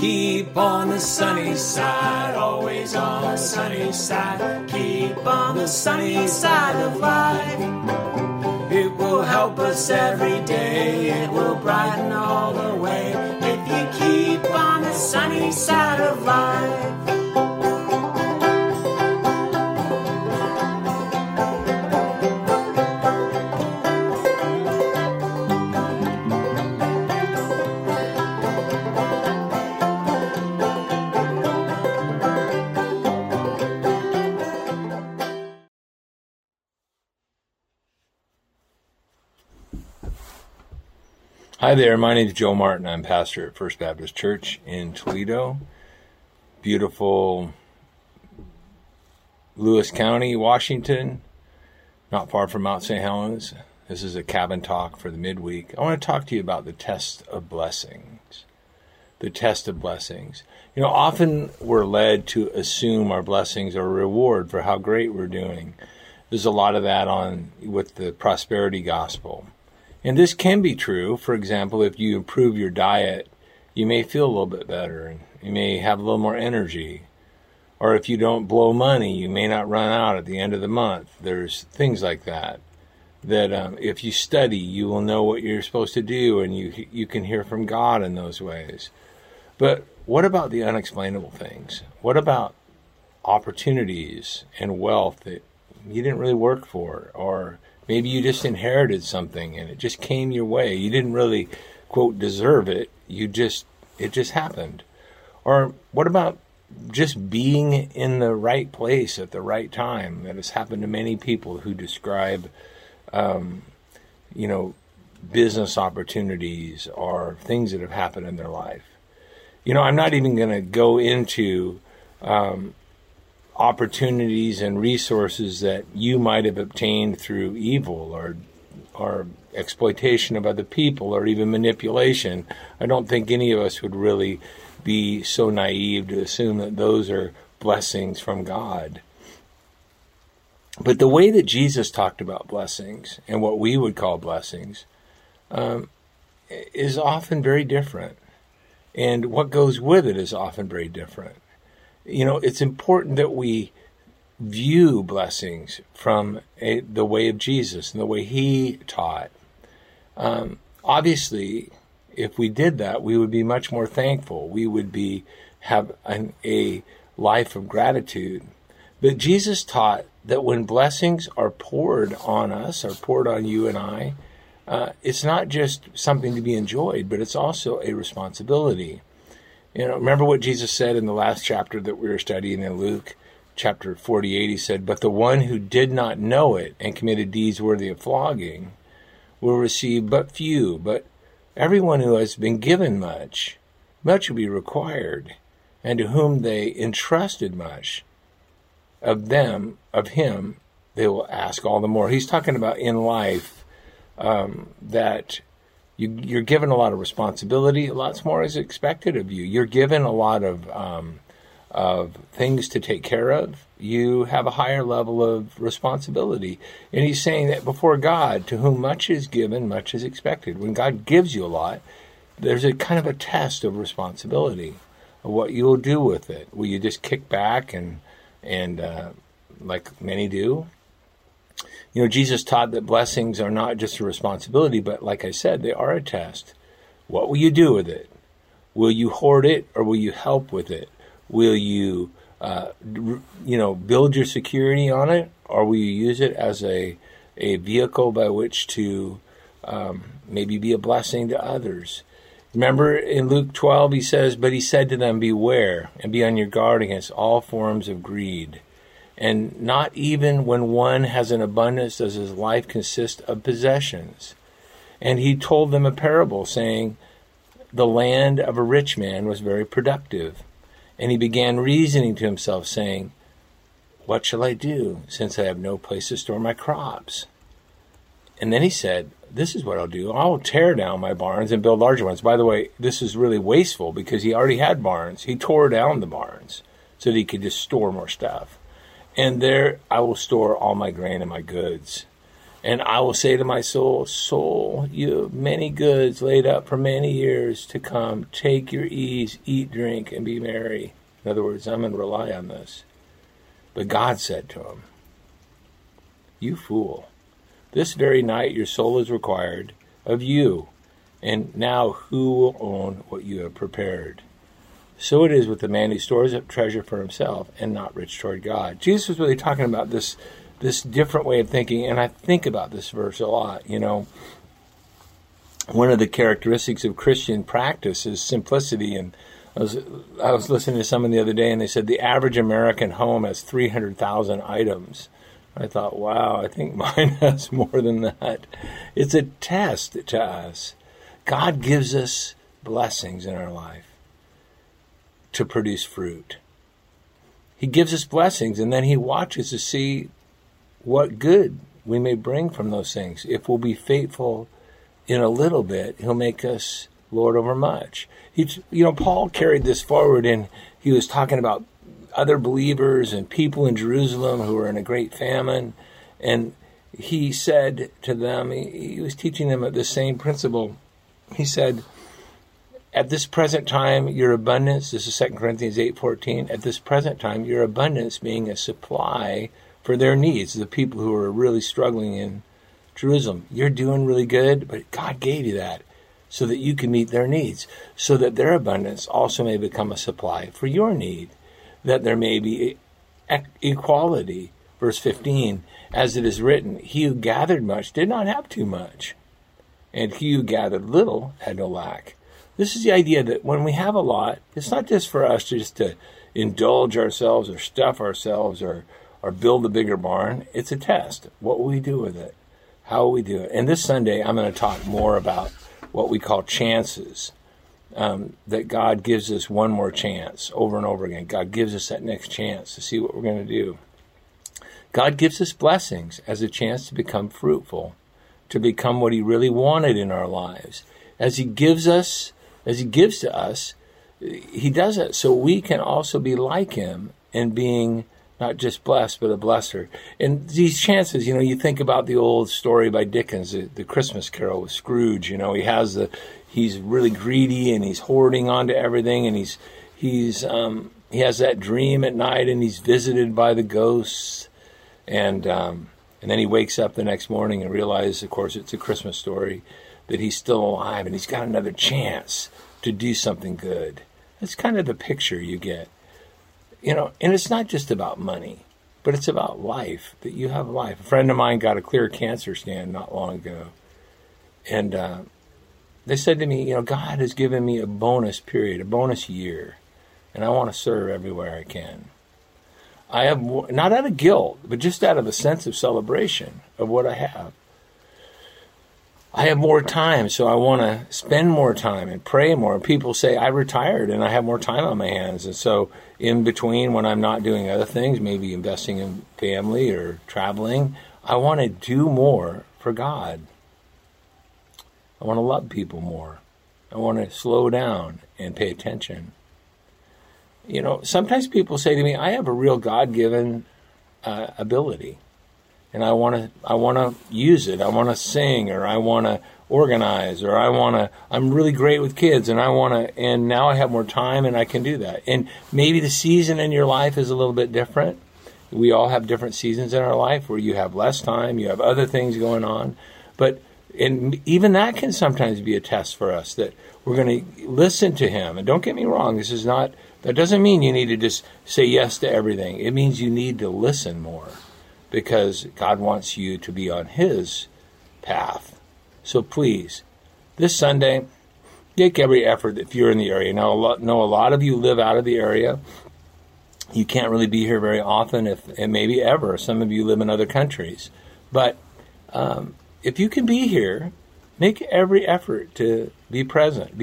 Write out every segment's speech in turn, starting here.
Keep on the sunny side, always on the sunny side. Keep on the sunny side of life. It will help us every day, it will brighten all the way. If you keep on the sunny side of life. Hi there, my name is Joe Martin. I'm pastor at First Baptist Church in Toledo, beautiful Lewis County, Washington, not far from Mount St. Helens. This is a cabin talk for the midweek. I want to talk to you about the test of blessings. The test of blessings. You know, often we're led to assume our blessings are a reward for how great we're doing. There's a lot of that on with the prosperity gospel. And this can be true. For example, if you improve your diet, you may feel a little bit better, and you may have a little more energy. Or if you don't blow money, you may not run out at the end of the month. There's things like that. That if you study, you will know what you're supposed to do, and you can hear from God in those ways. But what about the unexplainable things? What about opportunities and wealth that you didn't really work for, or maybe you just inherited something and it just came your way. You didn't really, quote, deserve it. It just happened. Or what about just being in the right place at the right time? That has happened to many people who describe, business opportunities or things that have happened in their life. You know, I'm not even going to go into opportunities and resources that you might have obtained through evil or exploitation of other people or even manipulation. I don't think any of us would really be so naive to assume that those are blessings from God. But the way that Jesus talked about blessings and what we would call blessings is often very different. And what goes with it is often very different. You know, it's important that we view blessings from the way of Jesus and the way he taught. Obviously, if we did that, we would be much more thankful. We would have a life of gratitude. But Jesus taught that when blessings are poured on us, or poured on you and I, it's not just something to be enjoyed, but it's also a responsibility. You know, remember what Jesus said in the last chapter that we were studying in Luke, chapter 48, he said, "But the one who did not know it and committed deeds worthy of flogging will receive but few, but everyone who has been given much, much will be required, and to whom they entrusted much, of him, they will ask all the more." He's talking about in life that You're given a lot of responsibility. Lots more is expected of you. You're given a lot of things to take care of. You have a higher level of responsibility. And he's saying that before God, to whom much is given, much is expected. When God gives you a lot, there's a kind of a test of responsibility, of what you will do with it. Will you just kick back and like many do? You know, Jesus taught that blessings are not just a responsibility, but like I said, they are a test. What will you do with it? Will you hoard it, or will you help with it? Will you, build your security on it, or will you use it as a vehicle by which to maybe be a blessing to others? Remember in Luke 12, he says, "But he said to them, beware and be on your guard against all forms of greed. And not even when one has an abundance does his life consist of possessions. And he told them a parable, saying, the land of a rich man was very productive. And he began reasoning to himself, saying, what shall I do, since I have no place to store my crops? And then he said, this is what I'll do. I will tear down my barns and build larger ones." By the way, this is really wasteful, because he already had barns. He tore down the barns so that he could just store more stuff. "And there I will store all my grain and my goods. And I will say to my soul, soul, you have many goods laid up for many years to come. Take your ease, eat, drink, and be merry. In other words, I'm going to rely on this. But God said to him, you fool, this very night your soul is required of you, and now who will own what you have prepared? So it is with the man who stores up treasure for himself and not rich toward God. Jesus was really talking about this different way of thinking, and I think about this verse a lot. You know, one of the characteristics of Christian practice is simplicity, and I was listening to someone the other day, and they said the average American home has 300,000 items. I thought, wow, I think mine has more than that. It's a test to us. God gives us blessings in our life to produce fruit. He gives us blessings, and then he watches to see what good we may bring from those things. If we'll be faithful in a little bit, he'll make us Lord over much. Paul carried this forward, and he was talking about other believers and people in Jerusalem who were in a great famine. And he said to them, he was teaching them the same principle. He said, at this present time, your abundance, this is 2 Corinthians 8:14, at this present time, your abundance being a supply for their needs, the people who are really struggling in Jerusalem. You're doing really good, but God gave you that so that you can meet their needs, so that their abundance also may become a supply for your need, that there may be equality. Verse 15, as it is written, he who gathered much did not have too much, and he who gathered little had no lack. This is the idea that when we have a lot, it's not just for us just to indulge ourselves or stuff ourselves or build a bigger barn. It's a test. What will we do with it? How will we do it? And this Sunday, I'm going to talk more about what we call chances. That God gives us one more chance over and over again. God gives us that next chance to see what we're going to do. God gives us blessings as a chance to become fruitful, to become what he really wanted in our lives. As he gives to us, he does it so we can also be like him in being not just blessed, but a blesser. And these chances, you think about the old story by Dickens, the Christmas Carol with Scrooge. He has he's really greedy and he's hoarding onto everything, and he has that dream at night, and he's visited by the ghosts, and then he wakes up the next morning and realizes, of course, it's a Christmas story, that he's still alive and he's got another chance to do something good. That's kind of the picture you get. And it's not just about money, but it's about life, that you have life. A friend of mine got a clear cancer scan not long ago. And they said to me, God has given me a bonus period, a bonus year, and I want to serve everywhere I can. I have, not out of guilt, but just out of a sense of celebration of what I have. I have more time, so I want to spend more time and pray more. People say, I retired and I have more time on my hands. And so in between, when I'm not doing other things, maybe investing in family or traveling, I want to do more for God. I want to love people more. I want to slow down and pay attention. Sometimes people say to me, I have a real God-given ability. And I want to use it. I want to sing, or I want to organize, or I'm really great with kids, and now I have more time and I can do that. And maybe the season in your life is a little bit different. We all have different seasons in our life where you have less time, you have other things going on. And even that can sometimes be a test for us, that we're going to listen to him. And don't get me wrong, that doesn't mean you need to just say yes to everything. It means you need to listen more, because God wants you to be on his path. So please, this Sunday, make every effort if you're in the area. Now, a lot of you live out of the area. You can't really be here very often, and maybe ever. Some of you live in other countries. But if you can be here, make every effort to be present,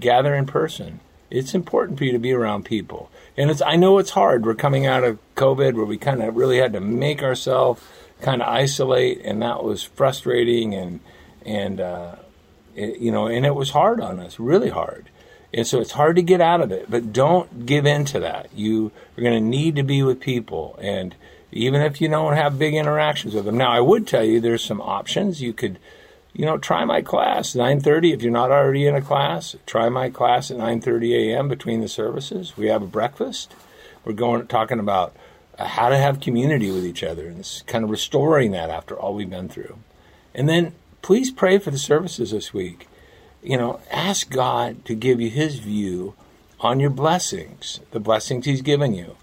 gather in person. It's important for you to be around people. And I know it's hard. We're coming out of COVID where we kind of really had to make ourselves kind of isolate, and that was frustrating, and it was hard on us, really hard. And so it's hard to get out of it, but don't give in to that. You are going to need to be with people, and even if you don't have big interactions with them. Now, I would tell you there's some options. You could, you know, try my class, 9:30. If you're not already in a class, try my class at 9:30 a.m. between the services. We have a breakfast. We're talking about how to have community with each other, and it's kind of restoring that after all we've been through. And then please pray for the services this week. You know, ask God to give you his view on your blessings, the blessings he's given you.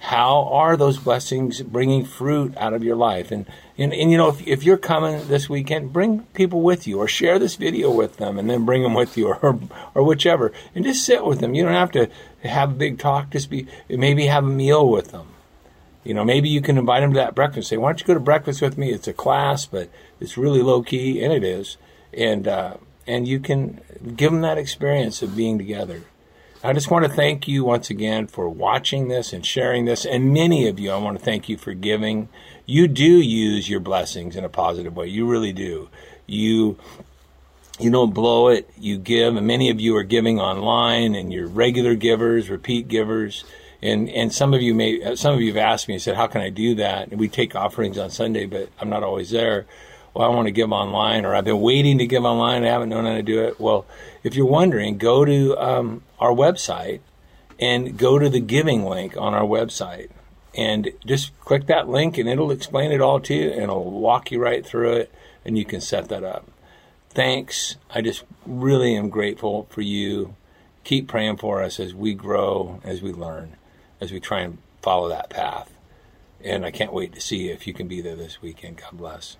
How are those blessings bringing fruit out of your life? And you know, if you're coming this weekend, bring people with you, or share this video with them and then bring them with you, or whichever. And just sit with them. You don't have to have a big talk. Just maybe have a meal with them. You know, maybe you can invite them to that breakfast. Say, why don't you go to breakfast with me? It's a class, but it's really low key, and it is. And you can give them that experience of being together. I just want to thank you once again for watching this and sharing this. And many of you, I want to thank you for giving. You do use your blessings in a positive way. You really do. You don't blow it. You give. And many of you are giving online, and you're regular givers, repeat givers. And some of you have asked me and said, how can I do that? And we take offerings on Sunday, but I'm not always there. Well, I want to give online, or I've been waiting to give online. I haven't known how to do it. Well, if you're wondering, go to our website and go to the giving link on our website. And just click that link, and it'll explain it all to you, and it'll walk you right through it, and you can set that up. Thanks. I just really am grateful for you. Keep praying for us as we grow, as we learn, as we try and follow that path. And I can't wait to see if you can be there this weekend. God bless.